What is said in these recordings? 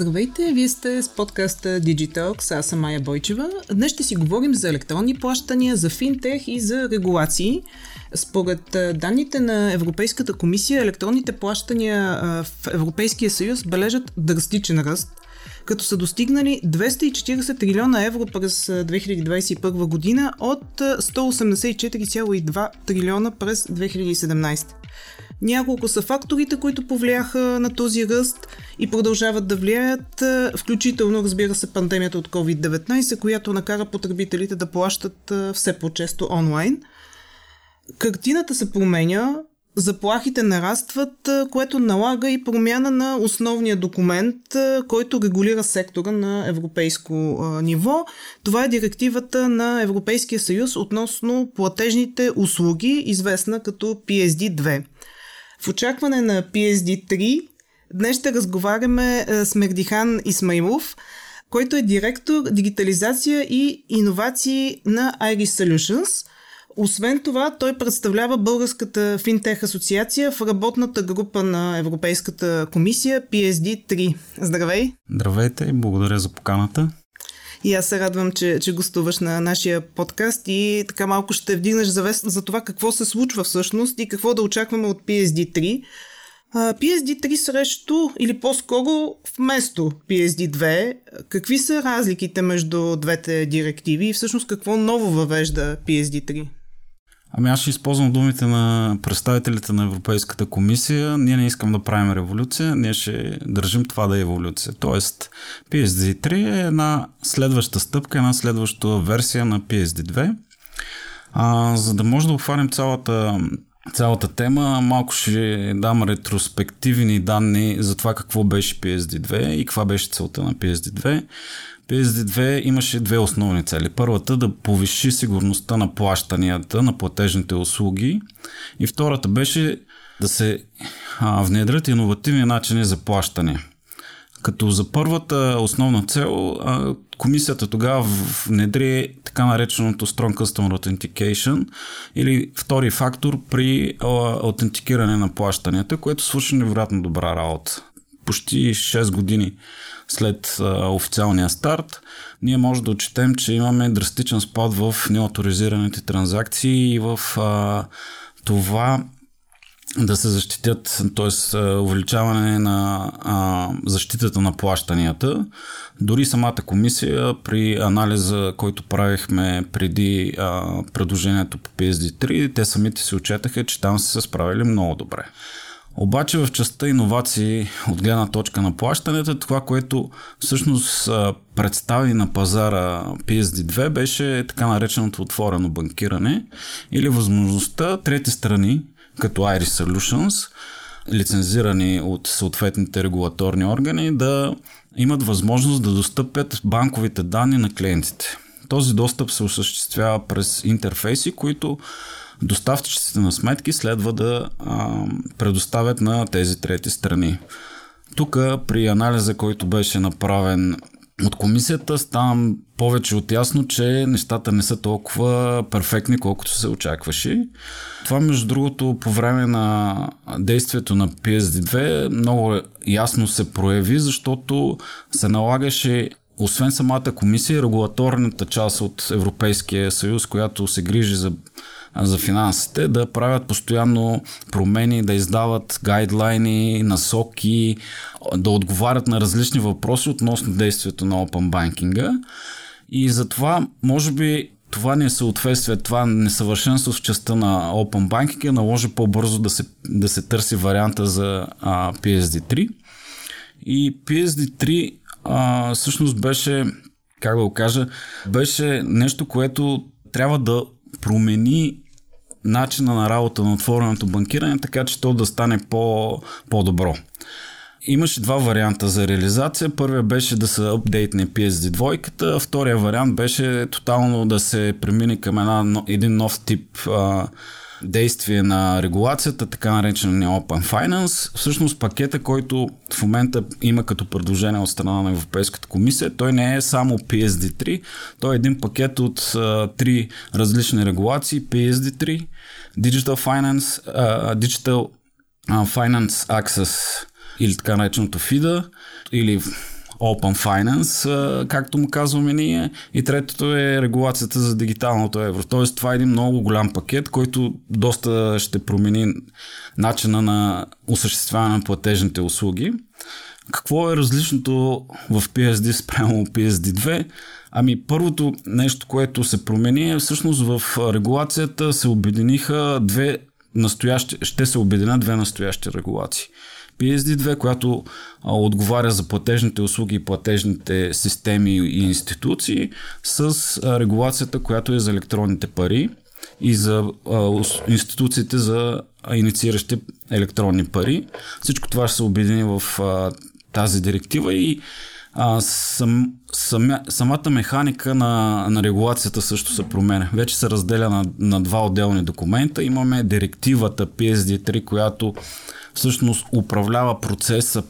Здравейте, вие сте с подкаста Digitalks, аз съм Майя Бойчева. Днес ще си говорим за електронни плащания, за финтех и за регулации. Според данните на Европейската комисия, електронните плащания в Европейския съюз бележат драстичен ръст, като са достигнали 240 трилиона евро през 2021 година от 184,2 трилиона през 2017. Няколко са факторите, които повлияха на този ръст и продължават да влияят, включително, разбира се, пандемията от COVID-19, която накара потребителите да плащат все по-често онлайн. Картината се променя, заплахите нарастват, което налага и промяна на основния документ, който регулира сектора на европейско ниво. Това е директивата на Европейския съюз относно платежните услуги, известна като PSD2. В очакване на PSD3 днес ще разговаряме с Мердихан Исмайлов, който е директор дигитализация и иновации на Iris Solutions. Освен това, той представлява Българската финтех асоциация в работната група на Европейската комисия PSD3. Здравей! Здравейте и благодаря за поканата. И аз се радвам, че гостуваш на нашия подкаст и така малко ще вдигнеш завеса за това какво се случва всъщност и какво да очакваме от PSD3. PSD3 срещу или по-скоро вместо PSD2, какви са разликите между двете директиви и всъщност какво ново въвежда PSD3? Ами аз ще използвам думите на представителите на Европейската комисия. Ние не искам да правим революция, ние ще държим това да е еволюция. Тоест PSD3 е една следваща стъпка, една следваща версия на PSD2. За да може да обхванем цялата тема, малко ще дам ретроспективни данни за това какво беше PSD2 и каква беше целта на PSD2. PSD2 имаше две основни цели. Първата да повиши сигурността на плащанията, на платежните услуги, и втората беше да се внедрят иновативни начини за плащане. Като за първата основна цел, комисията тогава внедри така нареченото Strong Customer Authentication или втори фактор при аутентикиране на плащанията, което свърши невероятно добра работа. Почти 6 години след официалния старт, ние може да отчетем, че имаме драстичен спад в неоторизираните транзакции и в това да се защитят, т.е. увеличаване на защитата на плащанията. Дори самата комисия при анализа, който правихме преди предложението по PSD3, те самите се отчетаха, че там са се справили много добре. Обаче в частта иновации от гледна точка на плащането, това, което всъщност представи на пазара PSD2, беше така нареченото отворено банкиране или възможността трети страни, като Iris Solutions, лицензирани от съответните регулаторни органи, да имат възможност да достъпят банковите данни на клиентите. Този достъп се осъществява през интерфейси, които доставчиците на сметки следва да предоставят на тези трети страни. Тук при анализа, който беше направен от комисията, стана повече от ясно, че нещата не са толкова перфектни, колкото се очакваше. Това, между другото, по време на действието на PSD2 много ясно се прояви, защото се налагаше, освен самата комисия, регулаторната част от Европейския съюз, която се грижи за финансите, да правят постоянно промени, да издават гайдлайни, насоки, да отговарят на различни въпроси относно действието на Open Banking. И затова, може би, това несъответствие, това несъвършенство в частта на Open Banking наложи по-бързо да се търси варианта за PSD3. И PSD3 всъщност беше, как да го кажа, беше нещо, което трябва да промени начина на работа на отвореното банкиране, така че то да стане по-добро. Имаше два варианта за реализация. Първият беше да се апдейтне PSD2, втория вариант беше тотално да се премине към един нов тип действие на регулацията, така наречен Open Finance. Всъщност пакета, който в момента има като предложение от страна на Европейската комисия, той не е само PSD3, той е един пакет от три различни регулации: PSD3, Digital Finance Access или така нареченото FIDA, или Open Finance, както му казваме ние. И третото е регулацията за дигиталното евро. Тоест това е един много голям пакет, който доста ще промени начина на осъществяване на платежните услуги. Какво е различното в PSD спрямо PSD2? Ами първото нещо, което се промени е всъщност в регулацията се обединиха две настоящи регулации. PSD2, която отговаря за платежните услуги и платежните системи и институции, с регулацията, която е за електронните пари и за институциите за иницииращи електронни пари. Всичко това ще се обедини в тази директива и самата механика на регулацията също се променя. Вече се разделя на два отделни документа. Имаме директивата PSD3, която всъщност управлява процеса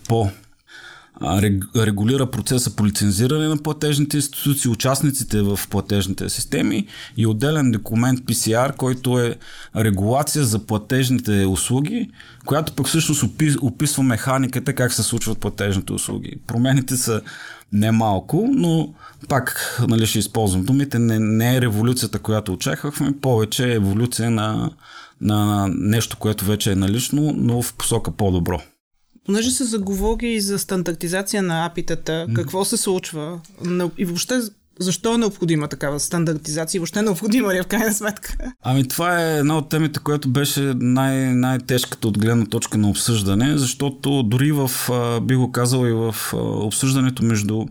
регулира процеса по лицензиране на платежните институции, участниците в платежните системи и отделен документ PSR, който е регулация за платежните услуги, която пък всъщност описва механиката как се случват платежните услуги. Промените са немалко, но пак ще използвам думите, не е революцията, която очаквахме, повече е еволюция на нещо, което вече е налично, но в посока по-добро. Понеже се заговори и за стандартизация на апитата, какво се случва и въобще защо е необходима такава стандартизация и въобще необходима ли в крайна сметка? Ами това е една от темите, която беше най-тежката от гледна точка на обсъждане, защото дори би го казал и в обсъждането между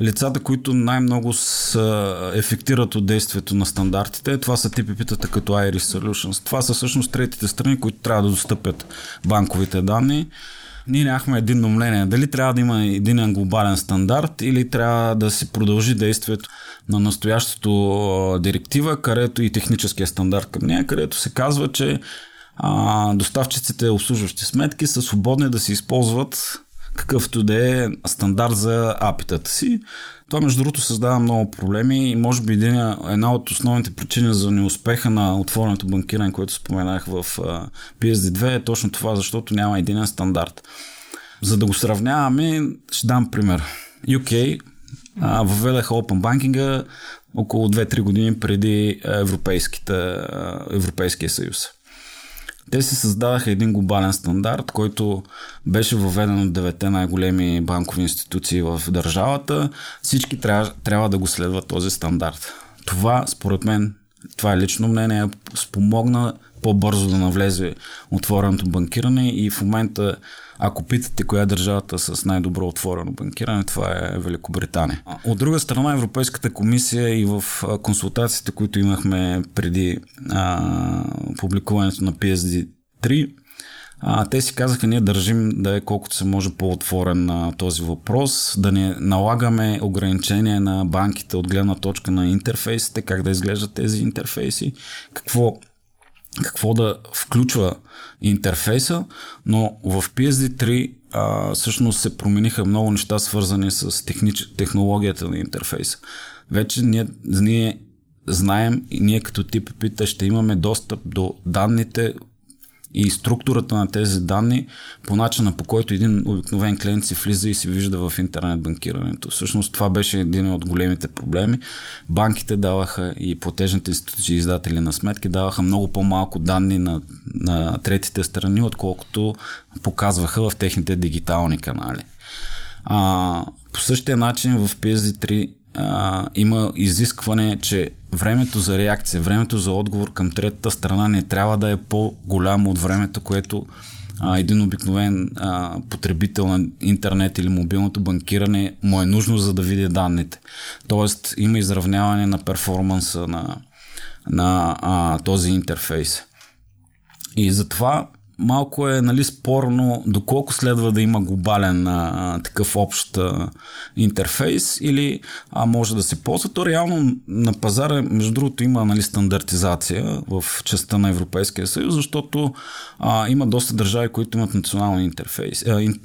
лицата, които най-много се ефектират от действието на стандартите, това са TPP-тата като Iris Solutions. Това са всъщност третите страни, които трябва да достъпят банковите данни. Ние нямахме единно мнение. Дали трябва да има един глобален стандарт или трябва да се продължи действието на настоящото директива, където и техническия стандарт към нея, където се казва, че доставчиците, обслужващи сметки са свободни да се използват какъвто да е стандарт за апитата си. Това, между другото, създава много проблеми и може би една от основните причини за неуспеха на отвореното банкиране, което споменах в PSD2 е точно това, защото няма единен стандарт. За да го сравняваме, ще дам пример. UK въведаха Open Banking около 2-3 години преди Европейския съюз. Те си създадаха един глобален стандарт, който беше въведен от 9 най-големи банкови институции в държавата. Всички трябва да го следват този стандарт. Това, според мен, това е лично мнение, спомогна по-бързо да навлезе отвореното банкиране и в момента, ако питате коя е държавата с най-добро отворено банкиране, това е Великобритания. От друга страна, Европейската комисия и в консултациите, които имахме преди публикуването на PSD3, те си казаха, ние държим да е колкото се може по-отворен на този въпрос, да не налагаме ограничения на банките от гледна точка на интерфейсите, как да изглеждат тези интерфейси, какво да включва интерфейса, но в PSD3 всъщност се промениха много неща, свързани с технологията на интерфейса. Вече ние знаем и ние като TPP-та ще имаме достъп до данните и структурата на тези данни по начина, по който един обикновен клиент си влиза и си вижда в интернет банкирането. Всъщност това беше един от големите проблеми. Банките даваха и платежните институции, издатели на сметки даваха много по-малко данни на третите страни, отколкото показваха в техните дигитални канали. По същия начин в PSD3 има изискване, че времето за реакция, времето за отговор към третата страна не трябва да е по-голямо от времето, което един обикновен потребител на интернет или мобилното банкиране му е нужно, за да види данните. Тоест има изравняване на перформанса на този интерфейс. И затова малко е спорно доколко следва да има глобален такъв общ интерфейс или може да се ползва. То реално на пазара, между другото, има стандартизация в частта на Европейския съюз, защото има доста държави, които имат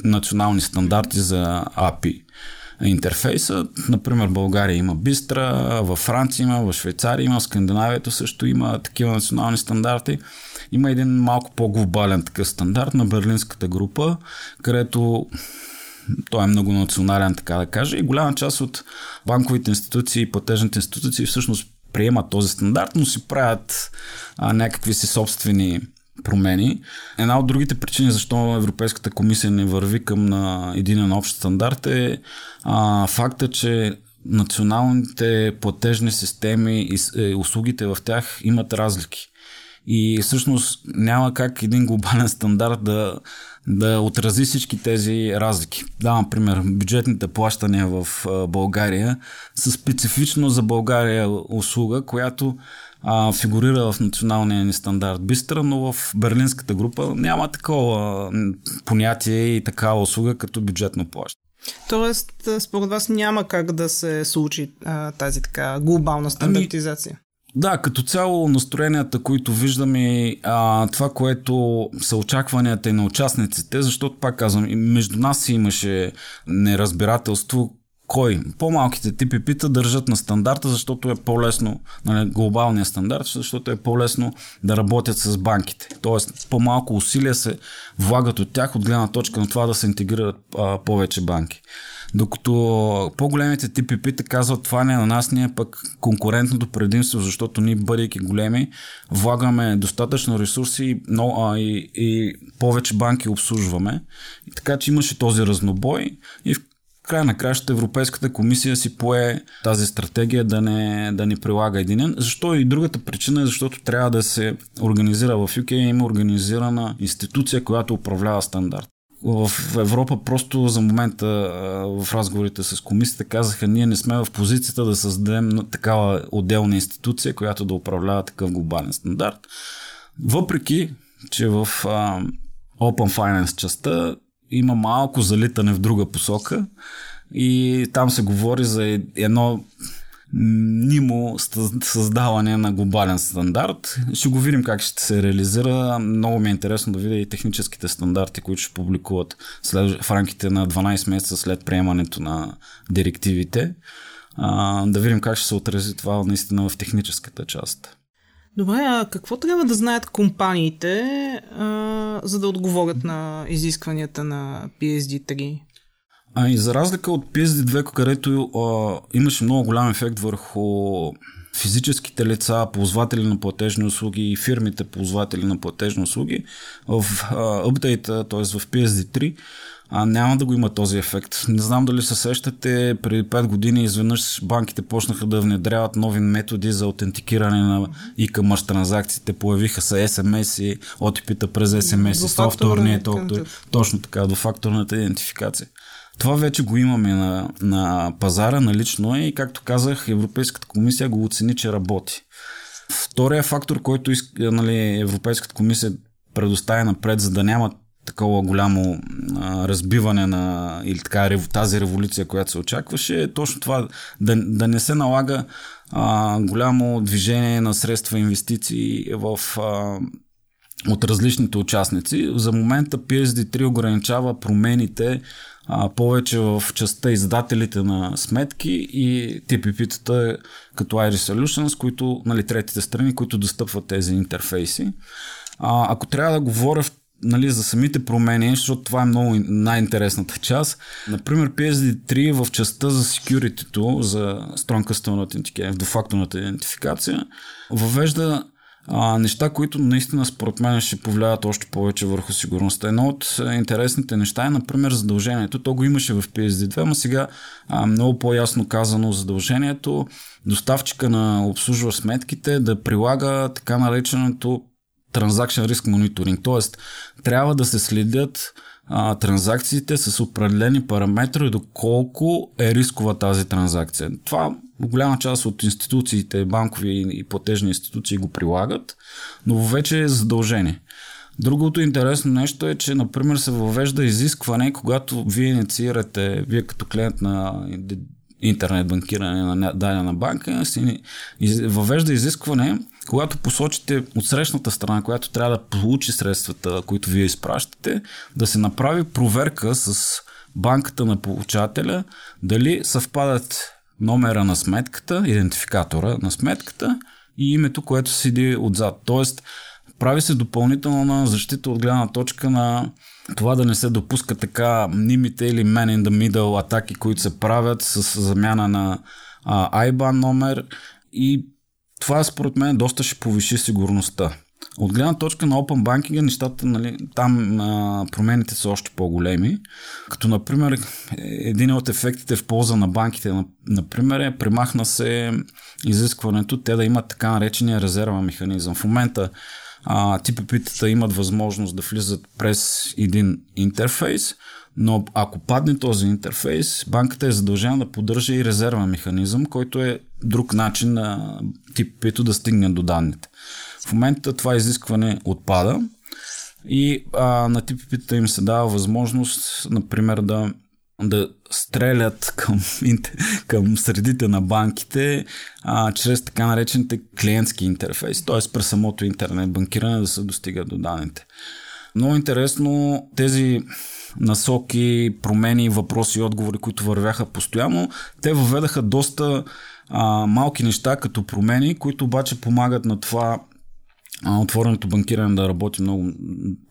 национални стандарти за API интерфейса. Например, България има Бистра, във Франция има, в Швейцария има, в Скандинавието също има такива национални стандарти. Има един малко по-глобален такъв стандарт на Берлинската група, където Той е много национален, така да кажа, и голяма част от банковите институции и платежните институции всъщност приемат този стандарт, но си правят някакви си собствени промени. Една от другите причини, защо Европейската комисия не върви към на един общ стандарт е факта, че националните платежни системи и услугите в тях имат разлики. И всъщност няма как един глобален стандарт да отрази всички тези разлики. Давам пример, бюджетните плащания в България са специфично за България услуга, която фигурира в националния ни стандарт Бистра, но в Берлинската група няма такова понятие и такава услуга като бюджетно плащане. Тоест, според вас няма как да се случи тази така глобална стандартизация? Да, като цяло настроенията, които виждаме, това, което са очакванията и на участниците, защото, пак казвам, между нас си имаше неразбирателство кой. По-малките TPP-та държат на стандарта, защото е по-лесно, глобалния стандарт, защото е по-лесно да работят с банките. Тоест, по-малко усилия се влагат от тях от гледна точка на това да се интегрират повече банки. Докато по-големите TPP-та казват, това не е на нас, ние пък конкурентното предимство, защото ние, бъдейки големи, влагаме достатъчно ресурси, и повече банки обслужваме. И така че имаше този разнобой и в край на кращата Европейската комисия си пое тази стратегия да не прилага единен. Защо и другата причина е, защото трябва да се организира в UK, има организирана институция, която управлява стандарт. В Европа просто за момента в разговорите с комисията казаха, ние не сме в позицията да създадем такава отделна институция, която да управлява такъв глобален стандарт. Въпреки, че в Open Finance частта има малко залитане в друга посока и там се говори за едно нимо създаване на глобален стандарт. Ще го видим как ще се реализира. Много ми е интересно да видя и техническите стандарти, които ще публикуват в рамките на 12 месеца след приемането на директивите. Да видим как ще се отрази това наистина в техническата част. Добре, а какво трябва да знаят компаниите, за да отговорят на изискванията на PSD3? И за разлика от PSD2, където имаше много голям ефект върху физическите лица, ползватели на платежни услуги и фирмите ползватели на платежни услуги, в апдейта, т.е. в PSD3, няма да го има този ефект. Не знам дали се сещате, преди 5 години изведнъж банките почнаха да внедряват нови методи за аутентикиране на e-commerce транзакциите. Появиха се SMS-и, OTP-та през SMS-и, софтуерния доктор. Точно така, двуфакторната идентификация. Това вече го имаме на пазара, налично е и, както казах, Европейската комисия го оцени, че работи. Втория фактор, който Европейската комисия предоставя напред, за да няма такова голямо разбиване на или така тази революция, която се очакваше, е точно това да не се налага голямо движение на средства инвестиции от различните участници. За момента PSD3 ограничава промените повече в частта издателите на сметки и TPP-тата като Iris Solutions, които, третите страни, които достъпват тези интерфейси. Ако трябва да говоря за самите промени, защото това е много най-интересната част. Например, PSD3 в частта за security-то, за Strong Customer Authentication, в двуфакторната идентификация, въвежда неща, които наистина според мен ще повлияят още повече върху сигурността. Едно от интересните неща е, например, задължението. То го имаше в PSD2, но сега много по-ясно казано задължението доставчика на обслужващ сметките да прилага така нареченото Transaction Risk Monitoring, т.е. трябва да се следят транзакциите с определени параметри, доколко е рискова тази транзакция. Това голяма част от институциите, банкови и платежни институции го прилагат, но вече е задължение. Другото интересно нещо е, че, например, се въвежда изискване, когато вие инициирате, вие като клиент на интернет банкиране на дадена банка, въвежда изискване, когато посочите от срещната страна, която трябва да получи средствата, които вие изпращате, да се направи проверка с банката на получателя, дали съвпадат номера на сметката, идентификатора на сметката и името, което седи отзад. Тоест, прави се допълнителна защита от гледна точка на това да не се допуска така мнимите или man in the middle атаки, които се правят с замяна на IBAN номер, и това според мен доста ще повиши сигурността. От гледна точка на Open Banking нещата, нали, там промените са още по-големи, като например един от ефектите в полза на банките, например, е премахна се изискването те да имат така наречения резервен механизъм. В момента TPP-тата имат възможност да влизат през един интерфейс, но ако падне този интерфейс, банката е задължена да поддържа и резервен механизъм, който е друг начин на TPP-то да стигне до данните. В момента това изискване отпада и на TPP-тата им се дава възможност, например, да стрелят към средите на банките чрез така наречените клиентски интерфейси, т.е. през самото интернет банкиране да се достига до данните. Много интересно тези насоки, промени, въпроси и отговори, които вървяха постоянно, те въведаха доста малки неща като промени, които обаче помагат на това отвореното банкиране да работи много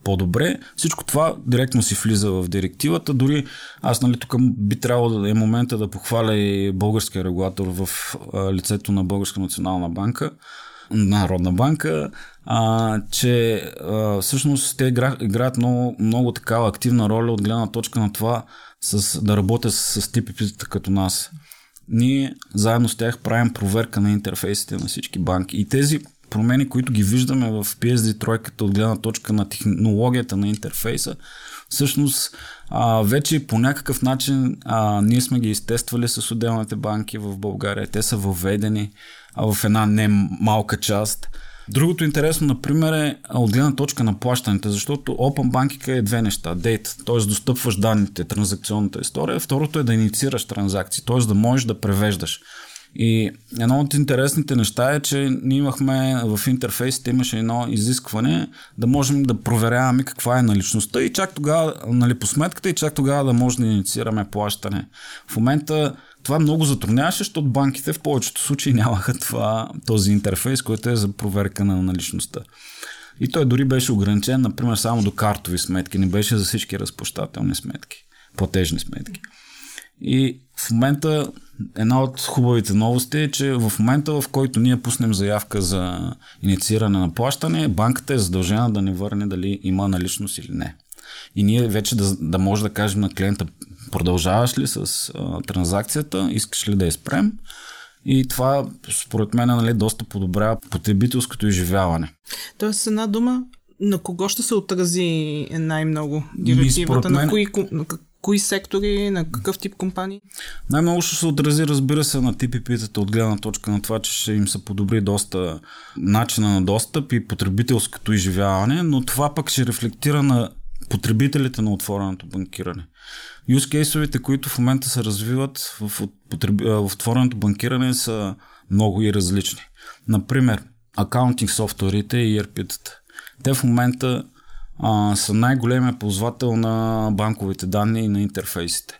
по-добре. Всичко това директно си влиза в директивата. Дори аз, нали, тук би трябвало да е момента да похваля и българския регулатор в лицето на Българска национална банка, Народна банка, че всъщност те играят много такава активна роля от гледна точка на това да работят с TPP-тата като нас. Ние заедно с тях правим проверка на интерфейсите на всички банки. И тези промени, които ги виждаме в PSD3 от гледна точка на технологията на интерфейса, всъщност вече по някакъв начин ние сме ги изтествали с отделните банки в България. Те са въведени в една не малка част. Другото интересно, например, е от гледна точка на плащането, защото Open Banking е две неща. Date, т.е. достъпваш данните, транзакционната история. Второто е да инициираш транзакции, т.е. да можеш да превеждаш. И едно от интересните неща е, че ние имахме в интерфейсите, имаше едно изискване да можем да проверяваме каква е наличността и чак тогава, нали, по сметката, и чак тогава да можем да инициираме плащане. В момента това много затрудняваше, защото банките в повечето случаи нямаха този интерфейс, който е за проверка на наличността. И той дори беше ограничен, например, само до картови сметки, не беше за всички разплащателни сметки, платежни сметки. И в момента една от хубавите новости е, че в момента, в който ние пуснем заявка за иницииране на плащане, банката е задължена да ни върне дали има наличност или не. И ние вече да може да кажем на клиента: продължаваш ли с транзакцията, искаш ли да я спрем? И това, според мен, нали, доста подобрява потребителското изживяване. Тоест, с една дума, на кого ще се отрази най-много директивата? На кои сектори, на какъв тип компании? Най-много ще се отрази, разбира се, на TPP-тата от гледна точка на това, че ще им се подобри доста начина на достъп и потребителското изживяване, но това пък ще рефлектира на потребителите на отвореното банкиране. Юзкейсовете, които в момента се развиват в отвореното банкиране, са много и различни. Например, акаунтинг софтуерите и ERP-тата. Те в момента са най-големия ползвател на банковите данни и на интерфейсите.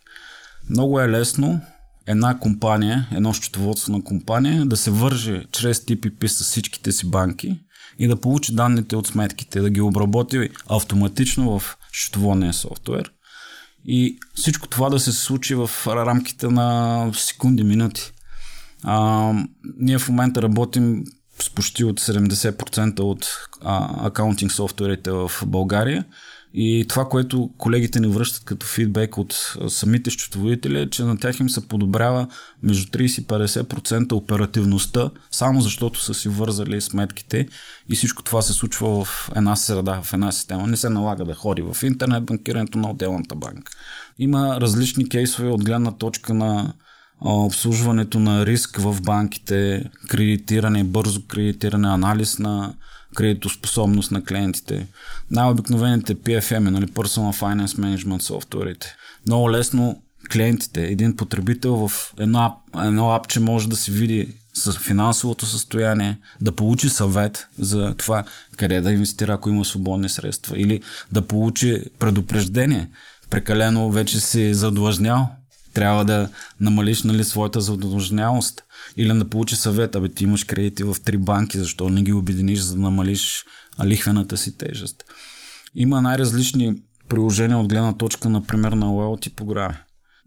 Много е лесно една компания, едно счетоводство на компания да се върже чрез TPP с всичките си банки и да получи данните от сметките, да ги обработи автоматично в счетоводния софтуер. И всичко това да се случи в рамките на секунди, минути. Ние в момента работим с почти от 70% от акаунтинг софтуерите в България, и това, което колегите ни връщат като фидбек от самите счетоводители, е, че на тях им се подобрява между 30 и 50% оперативността, само защото са си вързали сметките и всичко това се случва в една среда, в една система. Не се налага да ходи в интернет банкирането на отделната банка. Има различни кейсове от гледна точка на обслужването на риск в банките, кредитиране, бързо кредитиране, анализ на кредитоспособност на клиентите. Най-обикновените PFM, нали, Personal Finance Management софтуерите. Много лесно клиентите, един потребител в едно апче може да се види с финансовото състояние, да получи съвет за това къде да инвестира, ако има свободни средства, или да получи предупреждение. Прекалено вече си задлъжнял, трябва да намалиш, нали, своята задлъжнялост, или да получи съвет: ти имаш кредити в 3 банки, защо не ги обединиш, за да намалиш лихвената си тежест. Има най-различни приложение от гледна точка, например, на лоялти програми.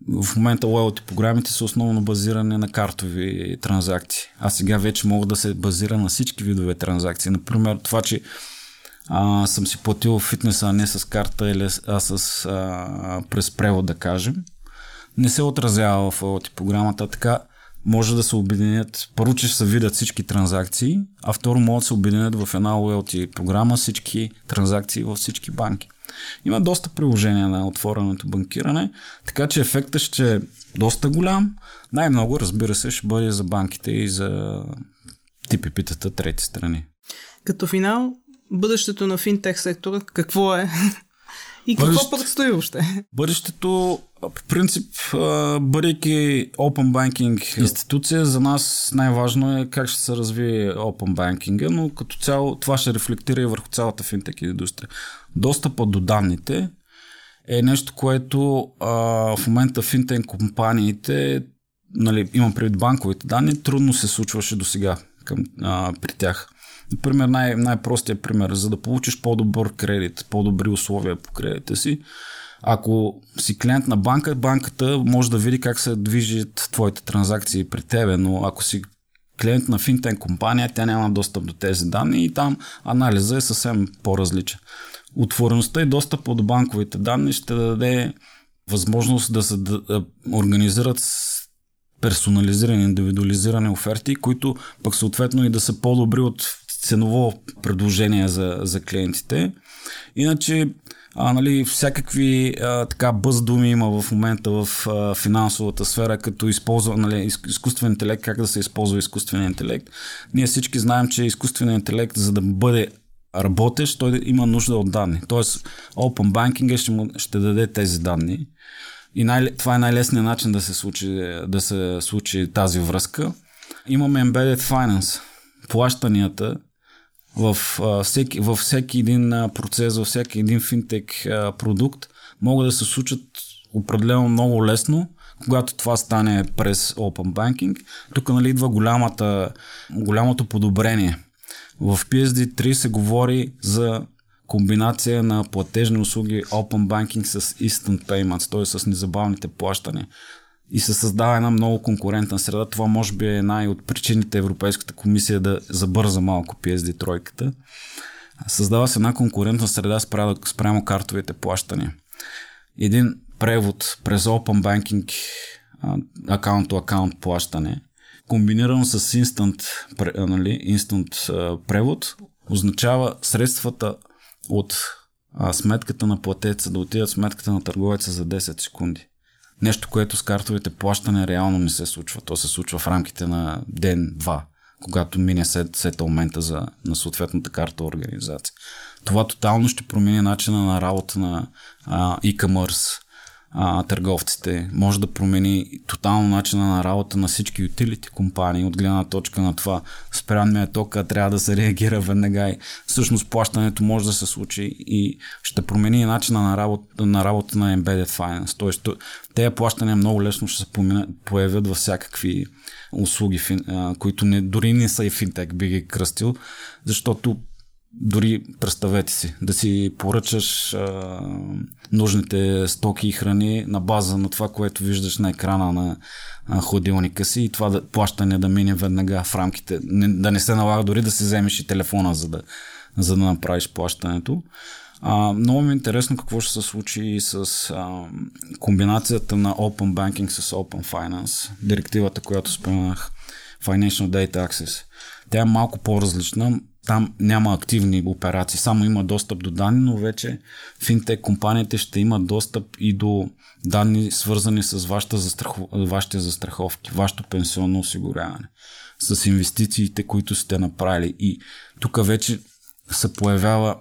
В момента лоялти програмите са основно базирани на картови транзакции. А сега вече мога да се базира на всички видове транзакции. Например, това, че съм си платил фитнеса, а не с карта, а с през превод, да кажем, не се отразява в лоялти програмата. Така може да се обединят. Първо, че се видят всички транзакции, а второ, могат да се обединят в една лоялти програма всички транзакции във всички банки. Има доста приложения на отвореното банкиране, така че ефектът ще е доста голям. Най-много, разбира се, ще бъде за банките и за TPP-тата трети страни. Като финал, бъдещето на финтех сектора какво е? И какво предстои въобще? Бъдещето, по принцип, бъдейки Open Banking институция, за нас най-важно е как ще се развие Open Banking, но като цяло това ще рефлектира и върху цялата финтех индустрия. Достъпът до данните е нещо, което в момента финтех компаниите, нали, имам предвид банковите данни, трудно се случваше досега при тях. Например, най-простият пример, за да получиш по-добър кредит, по-добри условия по кредита си, ако си клиент на банка, банката може да види как се движат твоите транзакции при тебе, но ако си клиент на финтех компания, тя няма достъп до тези данни и там анализа е съвсем по-различен. Отвореността и достъпа до банковите данни ще даде възможност да се организират персонализирани, индивидуализирани оферти, които пък съответно и да са по-добри от ценово предложение за клиентите. Иначе, нали, всякакви така бъз думи има в момента в финансовата сфера, като използва, нали, изкуствен интелект, как да се използва изкуствен интелект. Ние всички знаем, че изкуствен интелект, за да бъде работещ, той има нужда от данни. Тоест, Open Banking ще даде тези данни. И това е най-лесният начин да се случи тази връзка. Имаме Embedded Finance. Плащанията във всеки един процес, във всеки един финтек продукт могат да се случат определено много лесно, когато това стане през Open Banking. Тук, нали, идва голямото подобрение. В PSD3 се говори за комбинация на платежни услуги Open Banking с Instant Payments, т.е. с незабавните плащания. И се създава една много конкурентна среда. Това може би е една от причините Европейската комисия да забърза малко PSD3-ката. Създава се една конкурентна среда спрямо картовите плащания. Един превод през Open Banking акаунт-то-акаунт плащане, комбинирано с Instant превод, означава средствата от сметката на платеца да отидат в сметката на търговеца за 10 секунди. Нещо, което с картовите плащане реално не се случва. То се случва в рамките на ден-два, когато мине сетълмента на съответната карта организация. Това тотално ще промени начина на работа на e-commerce търговците. Може да промени тотално начина на работа на всички utility компании от гледна точка на това. Спрян ми е тока, трябва да се реагира веднага и всъщност плащането може да се случи и ще промени начина на работа на Embedded Finance. Тоест, тези плащания много лесно ще се появят във всякакви услуги, които дори не са и финтек, би ги кръстил, защото дори, представете си, да си поръчаш нужните стоки и храни на база на това, което виждаш на екрана на хладилника си и това плащане да мине веднага в рамките, да не се налага дори да си вземеш и телефона, за да направиш плащането. Много ми е интересно какво ще се случи с комбинацията на Open Banking с Open Finance, директивата, която споменах, Financial Data Access. Тя е малко по-различна. Там няма активни операции, само има достъп до данни, но вече финтек компаниите ще имат достъп и до данни, свързани с вашите застраховки, вашето пенсионно осигуряване, с инвестициите, които сте направили. И тук вече се появява,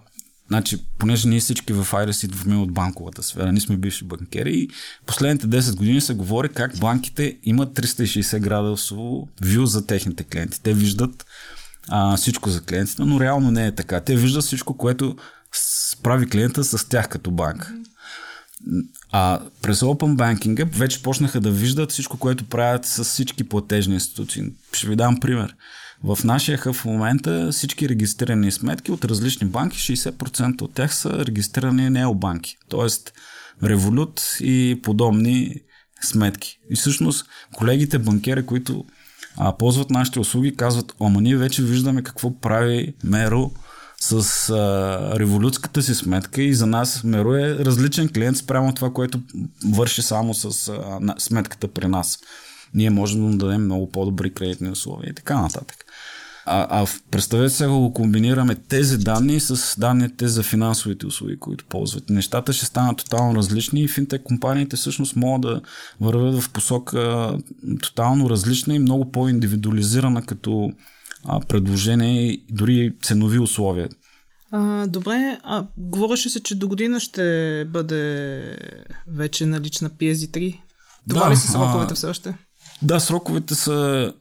значи, понеже ние всички в Iris идваме от банковата сфера, ние сме бивши банкери и последните 10 години се говори как банките имат 360 градусово вю за техните клиенти. Те виждат всичко за клиентите, но реално не е така. Те виждат всичко, което прави клиента с тях като банка. А през Open Banking вече почнаха да виждат всичко, което правят с всички платежни институции. Ще ви дам пример. В нашия хъб в момента всички регистрирани сметки от различни банки, 60% от тях са регистрирани необанки, т.е. Revolut и подобни сметки. И всъщност колегите банкери, които ползват нашите услуги, казват: ама ние вече виждаме какво прави Меро с революцката си сметка и за нас Меро е различен клиент спрямо това, което върши само с сметката при нас. Ние можем да му дадем много по-добри кредитни условия и така нататък. Представете сега го комбинираме тези данни с данните за финансовите услуги, които ползват. Нещата ще станат тотално различни и финтек компаниите всъщност могат да вървят в посока тотално различна и много по-индивидуализирана като предложение и дори ценови условия. Добре, говореше се, че до година ще бъде вече налична PSD3. Това ли са сроковете все още? Да, сроковете са...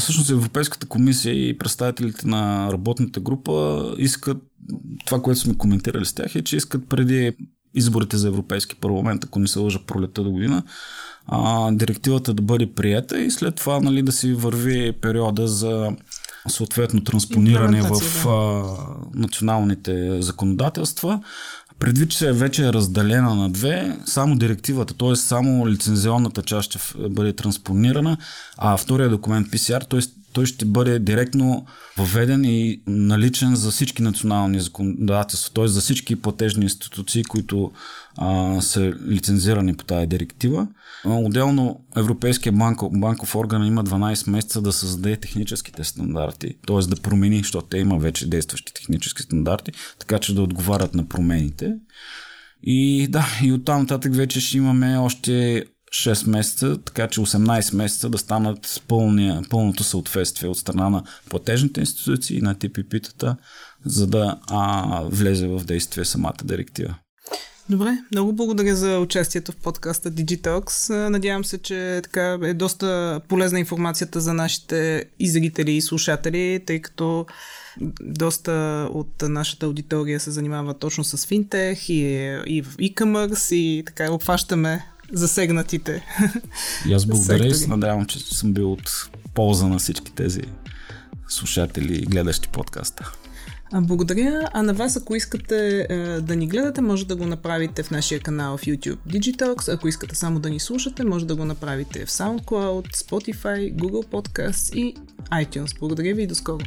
всъщност Европейската комисия и представителите на работната група искат, това, което сме коментирали с тях е, че искат преди изборите за Европейски парламент, ако не се лъжа пролетта до година, директивата да бъде приета и след това, нали, да си върви периода за съответно транспониране в националните законодателства. Предвид, че вече е разделена на две, само директивата, т.е. само лицензионната част ще бъде транспонирана, а втория документ PSR, т.е. той ще бъде директно въведен и наличен за всички национални законодателства, т.е. за всички платежни институции, които са лицензирани по тази директива. Отделно Европейския банков орган има 12 месеца да създаде техническите стандарти, т.е. да промени, защото те има вече действащи технически стандарти, така че да отговарят на промените. И да, и оттам нататък вече ще имаме още 6 месеца, така че 18 месеца да станат пълното съответствие от страна на платежните институции и на TPP-тата, за да влезе в действие самата директива. Добре, много благодаря за участието в подкаста Digitalks. Надявам се, че така е доста полезна информацията за нашите зрители и слушатели, тъй като доста от нашата аудитория се занимава точно с финтех и в e-commerce и така обхващаме засегнатите. И аз благодаря и се надявам, че съм бил от полза на всички тези слушатели и гледащи подкаста. Благодаря, а на вас, ако искате да ни гледате, може да го направите в нашия канал в YouTube Digitalks, ако искате само да ни слушате, може да го направите в SoundCloud, Spotify, Google Podcasts и iTunes. Благодаря ви и до скоро!